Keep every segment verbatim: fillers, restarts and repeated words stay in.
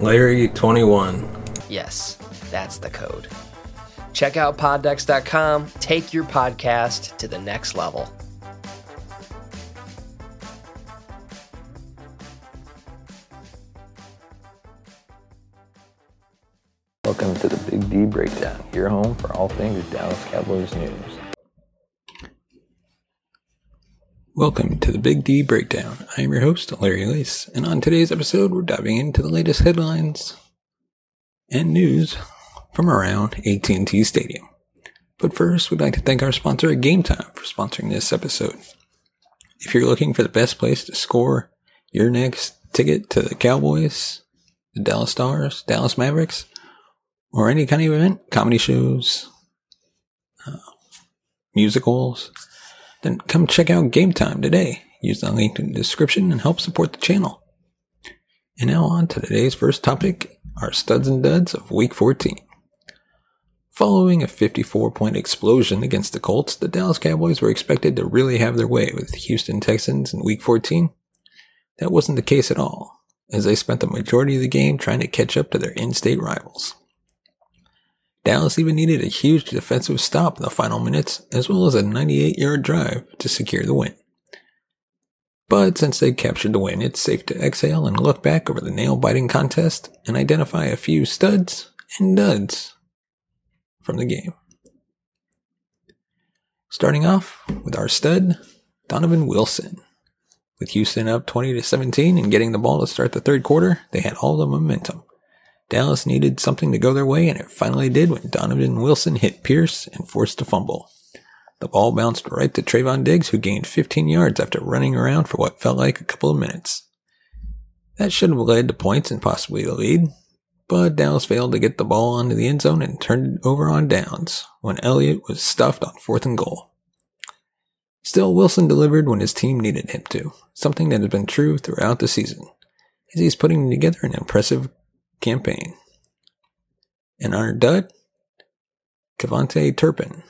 Larry twenty-one. Yes, that's the code. Check out pod decks dot com. Take your podcast to the next level. Welcome to the Big D Breakdown, your home for all things Dallas Cowboys news. Welcome to the Big D Breakdown. I am your host, Larry Lee, and on today's episode, we're diving into the latest headlines and news from around A T and T Stadium. But first, we'd like to thank our sponsor at Game Time for sponsoring this episode. If you're looking for the best place to score your next ticket to the Cowboys, the Dallas Stars, Dallas Mavericks, or any kind of event, comedy shows, uh, musicals, then come check out Game Time today. Use the link in the description and help support the channel. And now on to today's first topic, our studs and duds of Week fourteen. Following a fifty-four point explosion against the Colts, the Dallas Cowboys were expected to really have their way with the Houston Texans in Week fourteen. That wasn't the case at all, as they spent the majority of the game trying to catch up to their in-state rivals. Dallas even needed a huge defensive stop in the final minutes, as well as a ninety-eight yard drive to secure the win. But since they captured the win, it's safe to exhale and look back over the nail-biting contest and identify a few studs and duds from the game. Starting off with our stud, Donovan Wilson. With Houston up twenty to seventeen and getting the ball to start the third quarter, they had all the momentum. Dallas needed something to go their way, and it finally did when Donovan Wilson hit Pierce and forced a fumble. The ball bounced right to Trayvon Diggs, who gained fifteen yards after running around for what felt like a couple of minutes. That should have led to points and possibly the lead, but Dallas failed to get the ball onto the end zone and turned it over on downs when Elliott was stuffed on fourth and goal. Still, Wilson delivered when his team needed him to, something that has been true throughout the season, as he's putting together an impressive campaign. And our dud, Kevontae Turpin.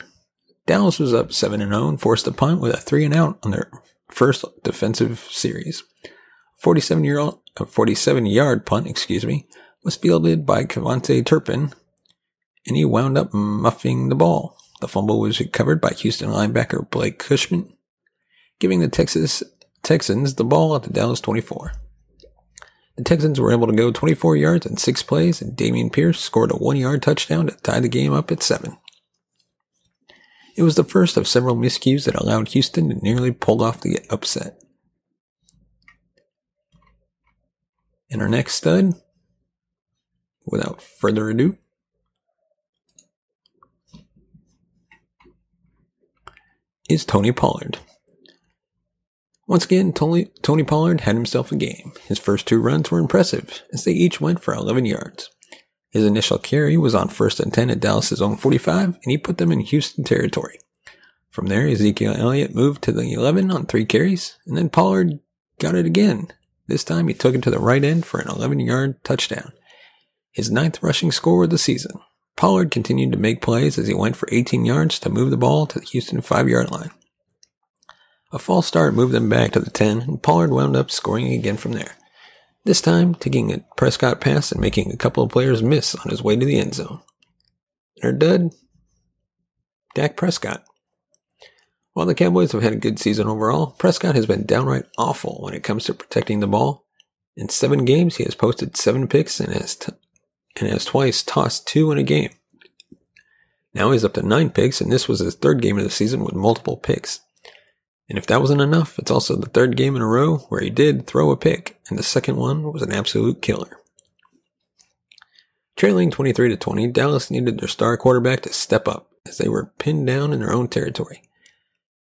Dallas was up seven and oh and forced a punt with a three and out on their first defensive series. forty-seven year old, a forty-seven yard punt, excuse me, was fielded by Kevontae Turpin, and he wound up muffing the ball. The fumble was recovered by Houston linebacker Blake Cushman, giving the Texas Texans the ball at the Dallas twenty-four. The Texans were able to go twenty-four yards in six plays, and Damian Pierce scored a one yard touchdown to tie the game up at seven. It was the first of several miscues that allowed Houston to nearly pull off the upset. And our next stud, without further ado, is Tony Pollard. Once again, Tony, Tony Pollard had himself a game. His first two runs were impressive, as they each went for eleven yards. His initial carry was on first and ten at Dallas' own forty-five, and he put them in Houston territory. From there, Ezekiel Elliott moved to the eleven on three carries, and then Pollard got it again. This time, he took it to the right end for an eleven yard touchdown, his ninth rushing score of the season. Pollard continued to make plays as he went for eighteen yards to move the ball to the Houston five yard line. A false start moved them back to the ten, and Pollard wound up scoring again from there, this time taking a Prescott pass and making a couple of players miss on his way to the end zone. And our dud, Dak Prescott. While the Cowboys have had a good season overall, Prescott has been downright awful when it comes to protecting the ball. In seven games, he has posted seven picks and has, t- and has twice tossed two in a game. Now he's up to nine picks, and this was his third game of the season with multiple picks. And if that wasn't enough, it's also the third game in a row where he did throw a pick, and the second one was an absolute killer. Trailing twenty-three to twenty, Dallas needed their star quarterback to step up, as they were pinned down in their own territory.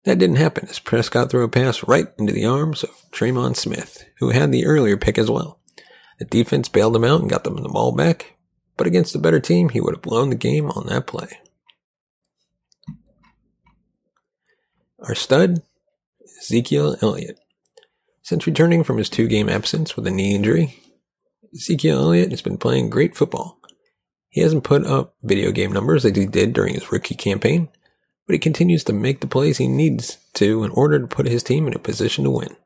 That didn't happen, as Prescott threw a pass right into the arms of Traymon Smith, who had the earlier pick as well. The defense bailed them out and got them the ball back, but against a better team, he would have blown the game on that play. Our stud, Ezekiel Elliott. Since returning from his two-game absence with a knee injury, Ezekiel Elliott has been playing great football. He hasn't put up video game numbers like he did during his rookie campaign, but he continues to make the plays he needs to in order to put his team in a position to win.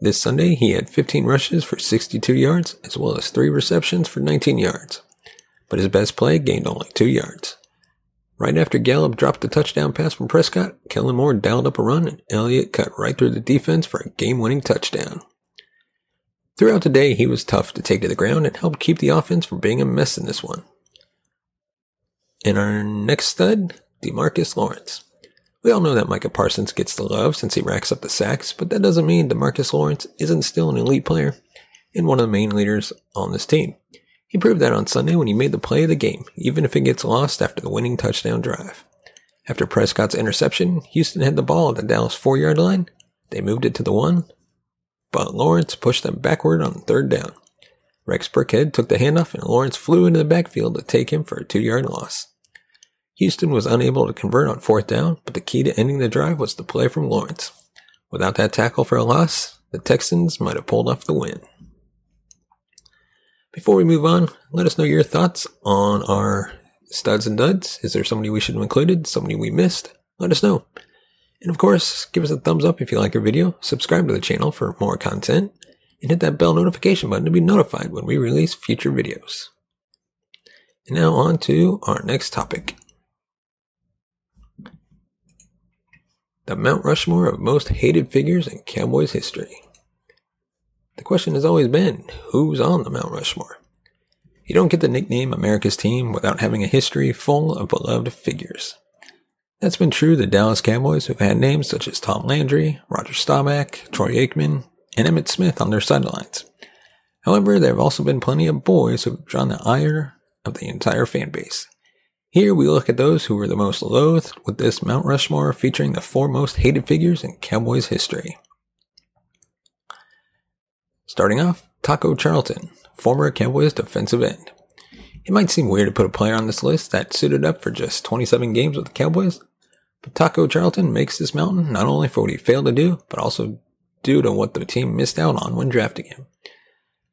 This Sunday, he had fifteen rushes for sixty-two yards, as well as three receptions for nineteen yards. But his best play gained only two yards. Right after Gallup dropped the touchdown pass from Prescott, Kellen Moore dialed up a run, and Elliott cut right through the defense for a game-winning touchdown. Throughout the day, he was tough to take to the ground and helped keep the offense from being a mess in this one. And our next stud, DeMarcus Lawrence. We all know that Micah Parsons gets the love since he racks up the sacks, but that doesn't mean DeMarcus Lawrence isn't still an elite player and one of the main leaders on this team. He proved that on Sunday when he made the play of the game, even if it gets lost after the winning touchdown drive. After Prescott's interception, Houston had the ball at the Dallas four-yard line. They moved it to the one, but Lawrence pushed them backward on third down. Rex Burkhead took the handoff, and Lawrence flew into the backfield to take him for a two-yard loss. Houston was unable to convert on fourth down, but the key to ending the drive was the play from Lawrence. Without that tackle for a loss, the Texans might have pulled off the win. Before we move on, let us know your thoughts on our studs and duds. Is there somebody we should have included? Somebody we missed? Let us know. And of course, give us a thumbs up if you like our video, subscribe to the channel for more content, and hit that bell notification button to be notified when we release future videos. And now on to our next topic. The Mount Rushmore of most hated figures in Cowboys history. The question has always been, who's on the Mount Rushmore? You don't get the nickname America's Team without having a history full of beloved figures. That's been true of the Dallas Cowboys, who've had names such as Tom Landry, Roger Staubach, Troy Aikman, and Emmitt Smith on their sidelines. However, there have also been plenty of boys who have drawn the ire of the entire fan base. Here we look at those who were the most loathed, with this Mount Rushmore featuring the four most hated figures in Cowboys history. Starting off, Taco Charlton, former Cowboys defensive end. It might seem weird to put a player on this list that suited up for just twenty-seven games with the Cowboys, but Taco Charlton makes this mountain not only for what he failed to do, but also due to what the team missed out on when drafting him.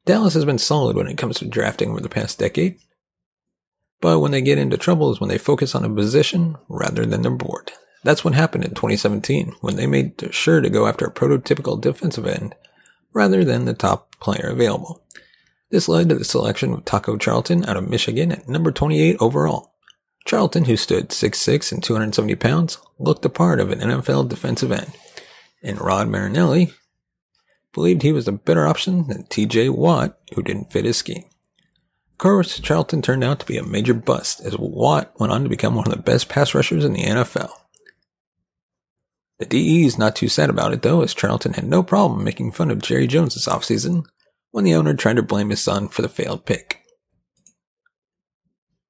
Dallas has been solid when it comes to drafting over the past decade, but when they get into trouble is when they focus on a position rather than their board. That's what happened in twenty seventeen, when they made sure to go after a prototypical defensive end rather than the top player available. This led to the selection of Taco Charlton out of Michigan at number twenty-eight overall. Charlton, who stood six foot six and two hundred seventy pounds, looked the part of an N F L defensive end, and Rod Marinelli believed he was a better option than T J Watt, who didn't fit his scheme. Of course, Charlton turned out to be a major bust, as Watt went on to become one of the best pass rushers in the N F L. The D E is not too sad about it, though, as Charlton had no problem making fun of Jerry Jones this offseason when the owner tried to blame his son for the failed pick.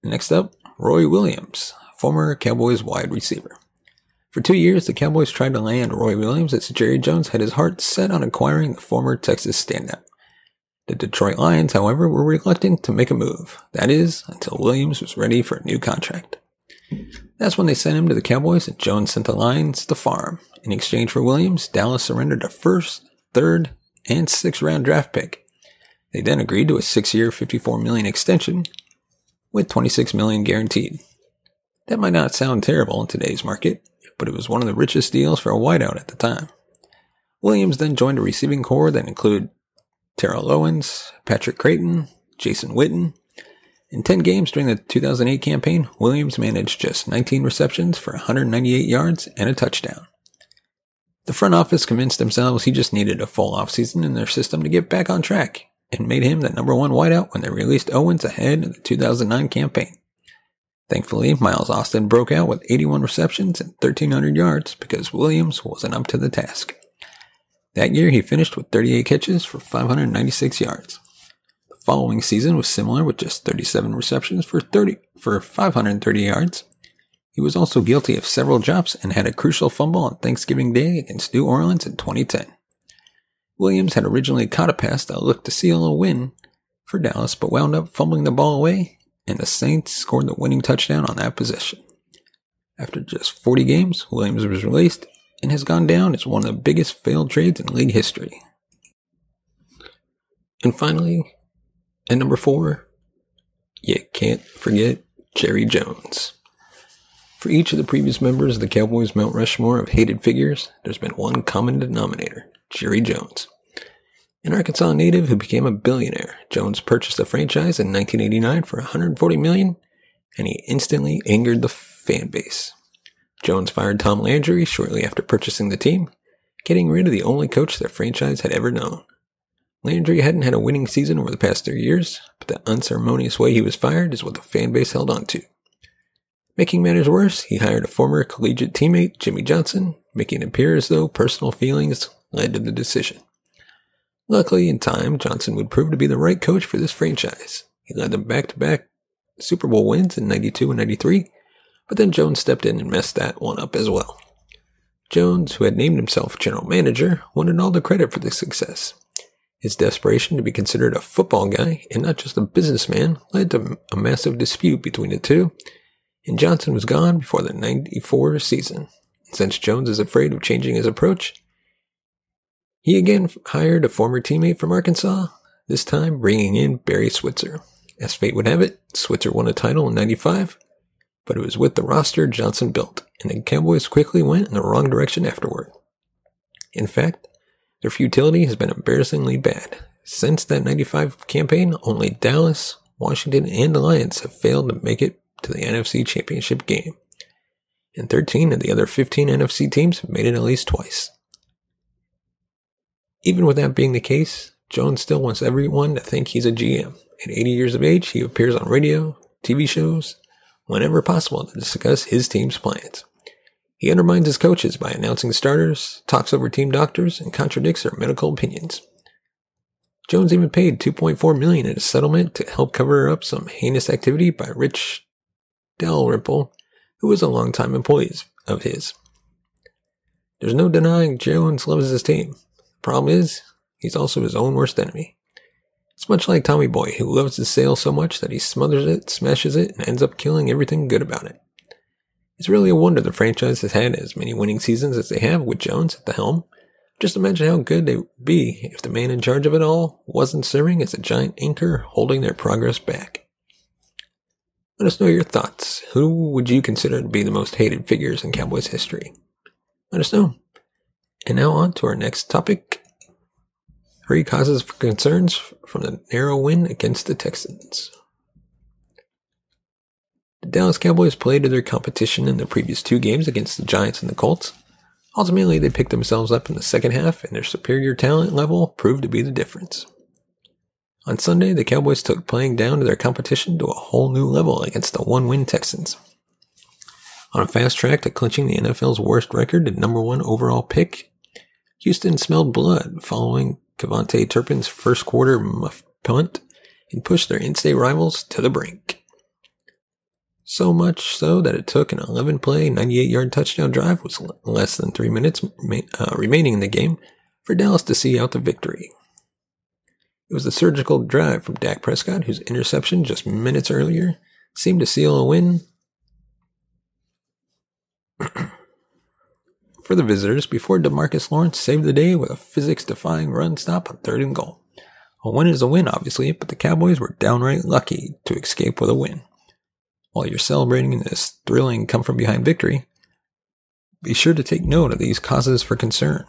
Next up, Roy Williams, former Cowboys wide receiver. For two years, the Cowboys tried to land Roy Williams as Jerry Jones had his heart set on acquiring the former Texas standout. The Detroit Lions, however, were reluctant to make a move, that is, until Williams was ready for a new contract. That's when they sent him to the Cowboys, and Jones sent the Lions to farm. In exchange for Williams, Dallas surrendered a first, third, and sixth round draft pick. They then agreed to a six-year, fifty-four million dollars extension, with twenty-six million dollars guaranteed. That might not sound terrible in today's market, but it was one of the richest deals for a wideout at the time. Williams then joined a receiving corps that included Terrell Owens, Patrick Crayton, Jason Witten. In ten games during the two thousand eight campaign, Williams managed just nineteen receptions for one hundred ninety-eight yards and a touchdown. The front office convinced themselves he just needed a full offseason in their system to get back on track, and made him the number one wideout when they released Owens ahead of the two thousand nine campaign. Thankfully, Miles Austin broke out with eighty-one receptions and one thousand three hundred yards because Williams wasn't up to the task. That year, he finished with thirty-eight catches for five hundred ninety-six yards. The following season was similar with just thirty-seven receptions for thirty for five hundred thirty yards. He was also guilty of several drops and had a crucial fumble on Thanksgiving Day against New Orleans in twenty ten. Williams had originally caught a pass that looked to seal a win for Dallas, but wound up fumbling the ball away and the Saints scored the winning touchdown on that possession. After just forty games, Williams was released and has gone down as one of the biggest failed trades in league history. And finally, at number four, you can't forget Jerry Jones. For each of the previous members of the Cowboys' Mount Rushmore of hated figures, there's been one common denominator, Jerry Jones. An Arkansas native who became a billionaire, Jones purchased the franchise in nineteen eighty-nine for one hundred forty million dollars, and he instantly angered the fan base. Jones fired Tom Landry shortly after purchasing the team, getting rid of the only coach their franchise had ever known. Landry hadn't had a winning season over the past three years, but the unceremonious way he was fired is what the fan base held on to. Making matters worse, he hired a former collegiate teammate, Jimmy Johnson, making it appear as though personal feelings led to the decision. Luckily, in time, Johnson would prove to be the right coach for this franchise. He led them back-to-back Super Bowl wins in ninety-two and ninety-three, but then Jones stepped in and messed that one up as well. Jones, who had named himself general manager, wanted all the credit for the success. His desperation to be considered a football guy and not just a businessman led to a massive dispute between the two, and Johnson was gone before the ninety-four season. Since Jones is afraid of changing his approach, he again hired a former teammate from Arkansas, this time bringing in Barry Switzer. As fate would have it, Switzer won a title in ninety-five, but it was with the roster Johnson built, and the Cowboys quickly went in the wrong direction afterward. In fact, their futility has been embarrassingly bad. Since that ninety-five campaign, only Dallas, Washington, and the Lions have failed to make it to the N F C Championship game. And thirteen of the other fifteen N F C teams have made it at least twice. Even with that being the case, Jones still wants everyone to think he's a G M. At eighty years of age, he appears on radio, T V shows, whenever possible to discuss his team's plans. He undermines his coaches by announcing starters, talks over team doctors, and contradicts their medical opinions. Jones even paid two point four million dollars in a settlement to help cover up some heinous activity by Rich Dalrymple, who was a longtime employee of his. There's no denying Jones loves his team. The problem is, he's also his own worst enemy. It's much like Tommy Boy, who loves his sale so much that he smothers it, smashes it, and ends up killing everything good about it. It's really a wonder the franchise has had as many winning seasons as they have with Jones at the helm. Just imagine how good they would be if the man in charge of it all wasn't serving as a giant anchor holding their progress back. Let us know your thoughts. Who would you consider to be the most hated figures in Cowboys history? Let us know. And now on to our next topic. Three causes for concerns from the narrow win against the Texans. The Dallas Cowboys played to their competition in the previous two games against the Giants and the Colts. Ultimately, they picked themselves up in the second half, and their superior talent level proved to be the difference. On Sunday, the Cowboys took playing down to their competition to a whole new level against the one-win Texans. On a fast track to clinching the N F L's worst record and number one overall pick, Houston smelled blood following Kevontae Turpin's first quarter muff punt and pushed their in-state rivals to the brink. So much so that it took an eleven-play, ninety-eight-yard touchdown drive with less than three minutes uh, remaining in the game for Dallas to see out the victory. It was the surgical drive from Dak Prescott, whose interception just minutes earlier seemed to seal a win for the visitors before DeMarcus Lawrence saved the day with a physics-defying run stop on third and goal. A win is a win, obviously, but the Cowboys were downright lucky to escape with a win. While you're celebrating this thrilling come-from-behind victory, be sure to take note of these causes for concern.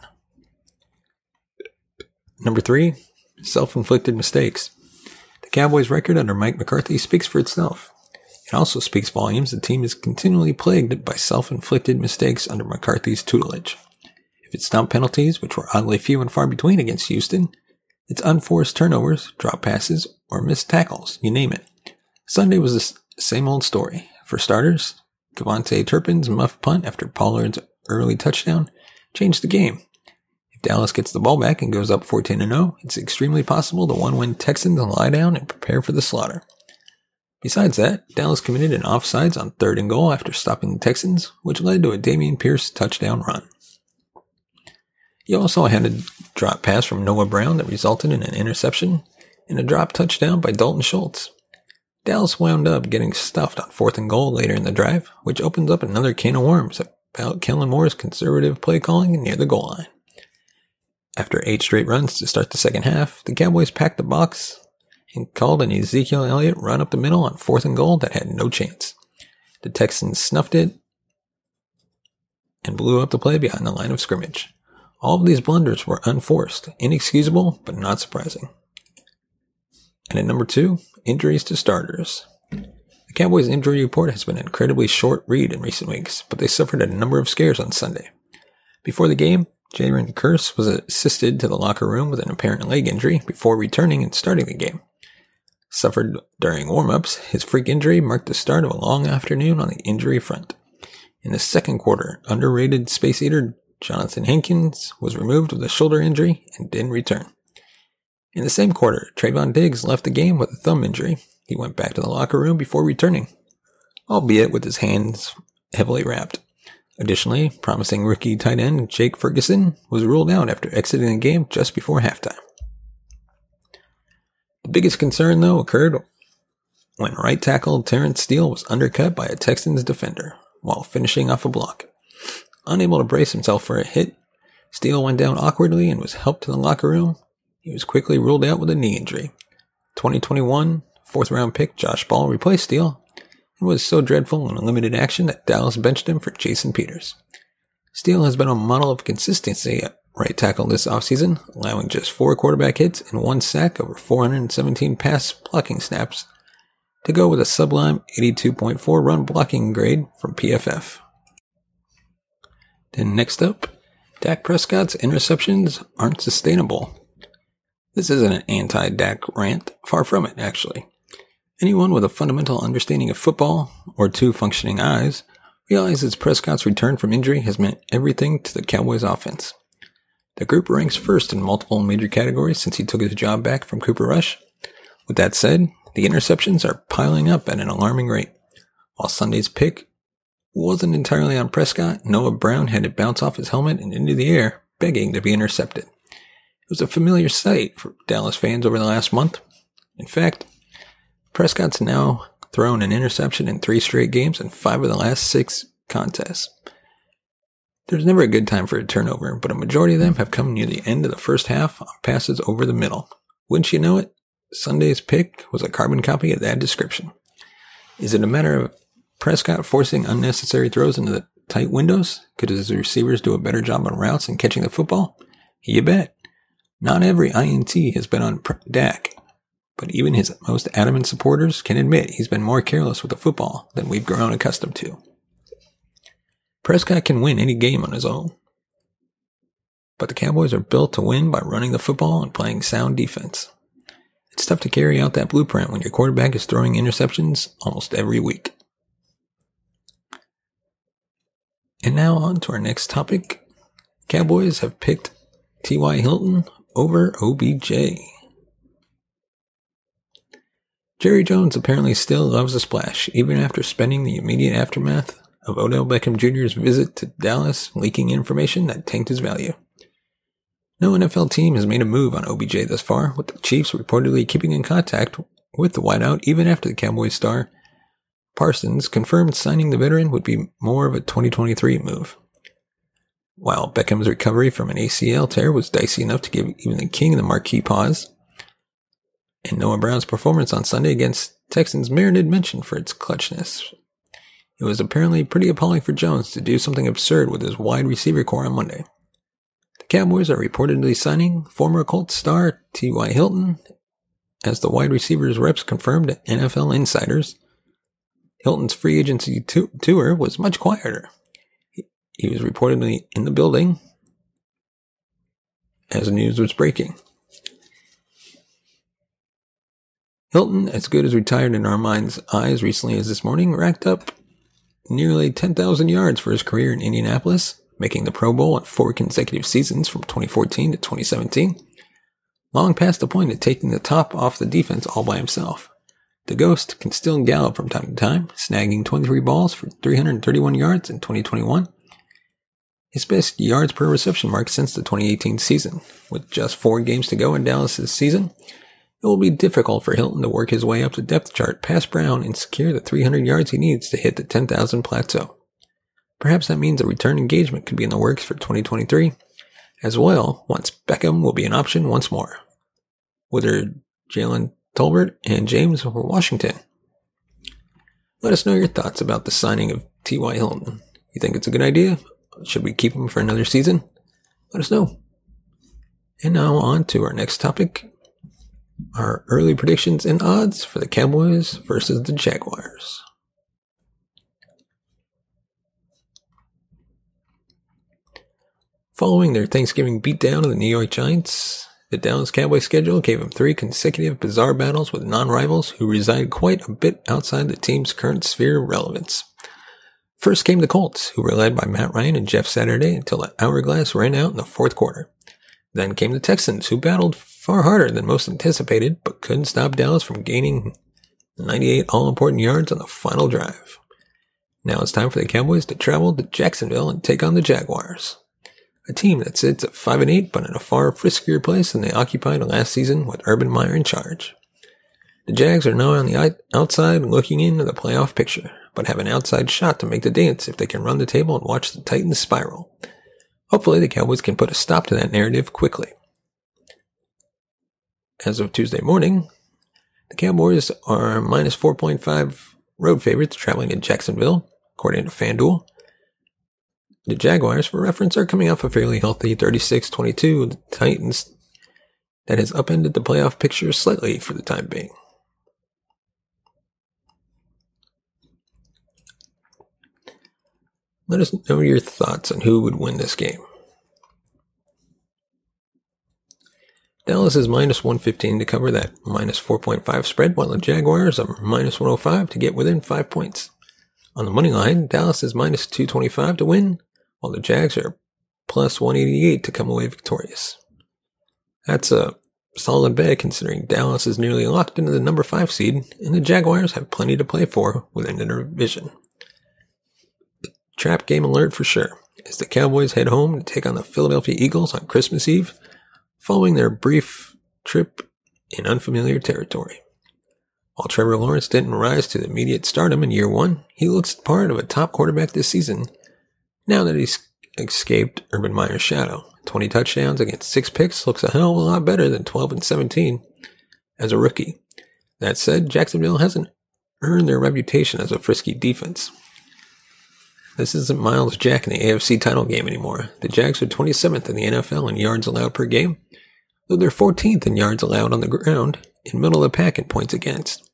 Number three, self-inflicted mistakes. The Cowboys' record under Mike McCarthy speaks for itself. It also speaks volumes the team is continually plagued by self-inflicted mistakes under McCarthy's tutelage. If it's not penalties, which were oddly few and far between against Houston, it's unforced turnovers, drop passes, or missed tackles, you name it. Sunday was the same old story. For starters, Kevontae Turpin's muff punt after Pollard's early touchdown changed the game. If Dallas gets the ball back and goes up fourteen to nothing, it's extremely possible the one-win Texans lie down and prepare for the slaughter. Besides that, Dallas committed an offsides on third and goal after stopping the Texans, which led to a Damian Pierce touchdown run. He also had a drop pass from Noah Brown that resulted in an interception and a drop touchdown by Dalton Schultz. Dallas wound up getting stuffed on fourth and goal later in the drive, which opens up another can of worms about Kellen Moore's conservative play calling near the goal line. After eight straight runs to start the second half, the Cowboys packed the box and called an Ezekiel Elliott run up the middle on fourth and goal that had no chance. The Texans snuffed it and blew up the play behind the line of scrimmage. All of these blunders were unforced, inexcusable, but not surprising. And at number two, injuries to starters. The Cowboys' injury report has been an incredibly short read in recent weeks, but they suffered a number of scares on Sunday. Before the game, Jalen Kearse was assisted to the locker room with an apparent leg injury before returning and starting the game. Suffered during warm-ups, his freak injury marked the start of a long afternoon on the injury front. In the second quarter, underrated space eater Jonathan Hankins was removed with a shoulder injury and didn't return. In the same quarter, Trayvon Diggs left the game with a thumb injury. He went back to the locker room before returning, albeit with his hands heavily wrapped. Additionally, promising rookie tight end Jake Ferguson was ruled out after exiting the game just before halftime. The biggest concern, though, occurred when right tackle Terrence Steele was undercut by a Texans defender while finishing off a block. Unable to brace himself for a hit, Steele went down awkwardly and was helped to the locker room. He was quickly ruled out with a knee injury. twenty twenty-one fourth-round pick Josh Ball replaced Steele and was so dreadful in limited action that Dallas benched him for Jason Peters. Steele has been a model of consistency at right tackle this offseason, allowing just four quarterback hits and one sack over four hundred seventeen pass blocking snaps, to go with a sublime eighty-two point four run blocking grade from P F F. Then next up, Dak Prescott's interceptions aren't sustainable. This isn't an anti-Dak rant, far from it actually. Anyone with a fundamental understanding of football, or two functioning eyes, realizes Prescott's return from injury has meant everything to the Cowboys offense. The group ranks first in multiple major categories since he took his job back from Cooper Rush. With that said, the interceptions are piling up at an alarming rate. While Sunday's pick wasn't entirely on Prescott, Noah Brown had to bounce off his helmet and into the air, begging to be intercepted. It was a familiar sight for Dallas fans over the last month. In fact, Prescott's now thrown an interception in three straight games and five of the last six contests. There's never a good time for a turnover, but a majority of them have come near the end of the first half on passes over the middle. Wouldn't you know it? Sunday's pick was a carbon copy of that description. Is it a matter of Prescott forcing unnecessary throws into the tight windows? Could his receivers do a better job on routes and catching the football? You bet. Not every I N T has been on Dak, but even his most adamant supporters can admit he's been more careless with the football than we've grown accustomed to. Prescott can win any game on his own, but the Cowboys are built to win by running the football and playing sound defense. It's tough to carry out that blueprint when your quarterback is throwing interceptions almost every week. And now on to our next topic. Cowboys have picked T Y. Hilton over O B J. Jerry Jones apparently still loves a splash, even after spending the immediate aftermath of Odell Beckham Junior's visit to Dallas leaking information that tanked his value. No N F L team has made a move on O B J thus far, with the Chiefs reportedly keeping in contact with the wideout even after the Cowboys star Parsons confirmed signing the veteran would be more of a twenty twenty-three move. While Beckham's recovery from an A C L tear was dicey enough to give even the king of the marquee pause, and Noah Brown's performance on Sunday against Texans merited mention for its clutchness. It was apparently pretty appalling for Jones to do something absurd with his wide receiver core on Monday. The Cowboys are reportedly signing former Colts star T Y. Hilton, as the wide receiver's reps confirmed to N F L insiders. Hilton's free agency to- tour was much quieter. He-, he was reportedly in the building as news was breaking. Hilton, as good as retired in our minds' eyes recently as this morning, racked up nearly ten thousand yards for his career in Indianapolis, making the Pro Bowl in four consecutive seasons from twenty fourteen to twenty seventeen, long past the point of taking the top off the defense all by himself. The Ghost can still gallop from time to time, snagging twenty-three balls for three hundred thirty-one yards in twenty twenty-one, his best yards per reception mark since the twenty eighteen season. With just four games to go in Dallas' season, it will be difficult for Hilton to work his way up the depth chart past Brown and secure the three hundred yards he needs to hit the ten thousand plateau. Perhaps that means a return engagement could be in the works for twenty twenty-three, as well, once Beckham will be an option once more. Whether Jalen Tolbert and James Washington. Let us know your thoughts about the signing of T Y. Hilton. You think it's a good idea? Should we keep him for another season? Let us know. And now on to our next topic. Our early predictions and odds for the Cowboys versus the Jaguars. Following their Thanksgiving beatdown of the New York Giants, the Dallas Cowboys schedule gave them three consecutive bizarre battles with non-rivals who reside quite a bit outside the team's current sphere of relevance. First came the Colts, who were led by Matt Ryan and Jeff Saturday until the hourglass ran out in the fourth quarter. Then came the Texans, who battled far harder than most anticipated, but couldn't stop Dallas from gaining ninety-eight all-important yards on the final drive. Now it's time for the Cowboys to travel to Jacksonville and take on the Jaguars, a team that sits at five and eight but in a far friskier place than they occupied last season with Urban Meyer in charge. The Jags are now on the outside looking into the playoff picture, but have an outside shot to make the dance if they can run the table and watch the Titans spiral. Hopefully the Cowboys can put a stop to that narrative quickly. As of Tuesday morning, the Cowboys are minus four point five road favorites traveling to Jacksonville, according to FanDuel. The Jaguars, for reference, are coming off a fairly healthy thirty-six twenty-two with the Titans that has upended the playoff picture slightly for the time being. Let us know your thoughts on who would win this game. Dallas is minus one fifteen to cover that minus four point five spread, while the Jaguars are minus one oh five to get within five points. On the money line, Dallas is minus two twenty-five to win, while the Jags are plus one eighty-eight to come away victorious. That's a solid bet considering Dallas is nearly locked into the number five seed, and the Jaguars have plenty to play for within their division. Trap game alert for sure, as the Cowboys head home to take on the Philadelphia Eagles on Christmas Eve, following their brief trip in unfamiliar territory. While Trevor Lawrence didn't rise to the immediate stardom in year one, he looks part of a top quarterback this season now that he's escaped Urban Meyer's shadow. twenty touchdowns against six picks looks a hell of a lot better than twelve and seventeen as a rookie. That said, Jacksonville hasn't earned their reputation as a frisky defense. This isn't Miles Jack in the A F C title game anymore. The Jags are twenty-seventh in the N F L in yards allowed per game, though they're fourteenth in yards allowed on the ground and middle of the pack in points against.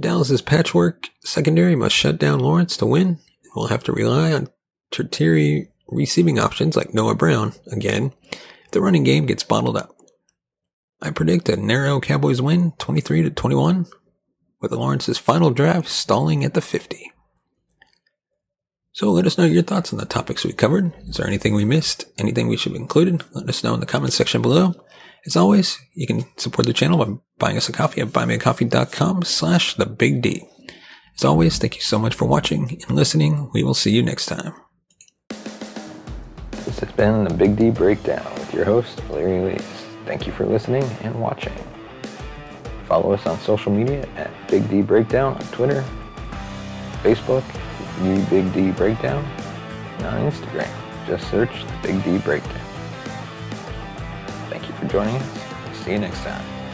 Dallas's patchwork secondary must shut down Lawrence to win, and will have to rely on tertiary receiving options like Noah Brown again if the running game gets bottled up. I predict a narrow Cowboys win, twenty-three to twenty-one, with Lawrence's final drive stalling at the fifty. So let us know your thoughts on the topics we covered. Is there anything we missed? Anything we should have included? Let us know in the comments section below. As always, you can support the channel by buying us a coffee at buymeacoffee.com slash the big D. As always, thank you so much for watching and listening. We will see you next time. This has been the Big D Breakdown with your host, Larry Lee. Thank you for listening and watching. Follow us on social media at Big D Breakdown on Twitter, Facebook, new Big D Breakdown, and on Instagram. Just search the Big D Breakdown. Thank you for joining us. See you next time.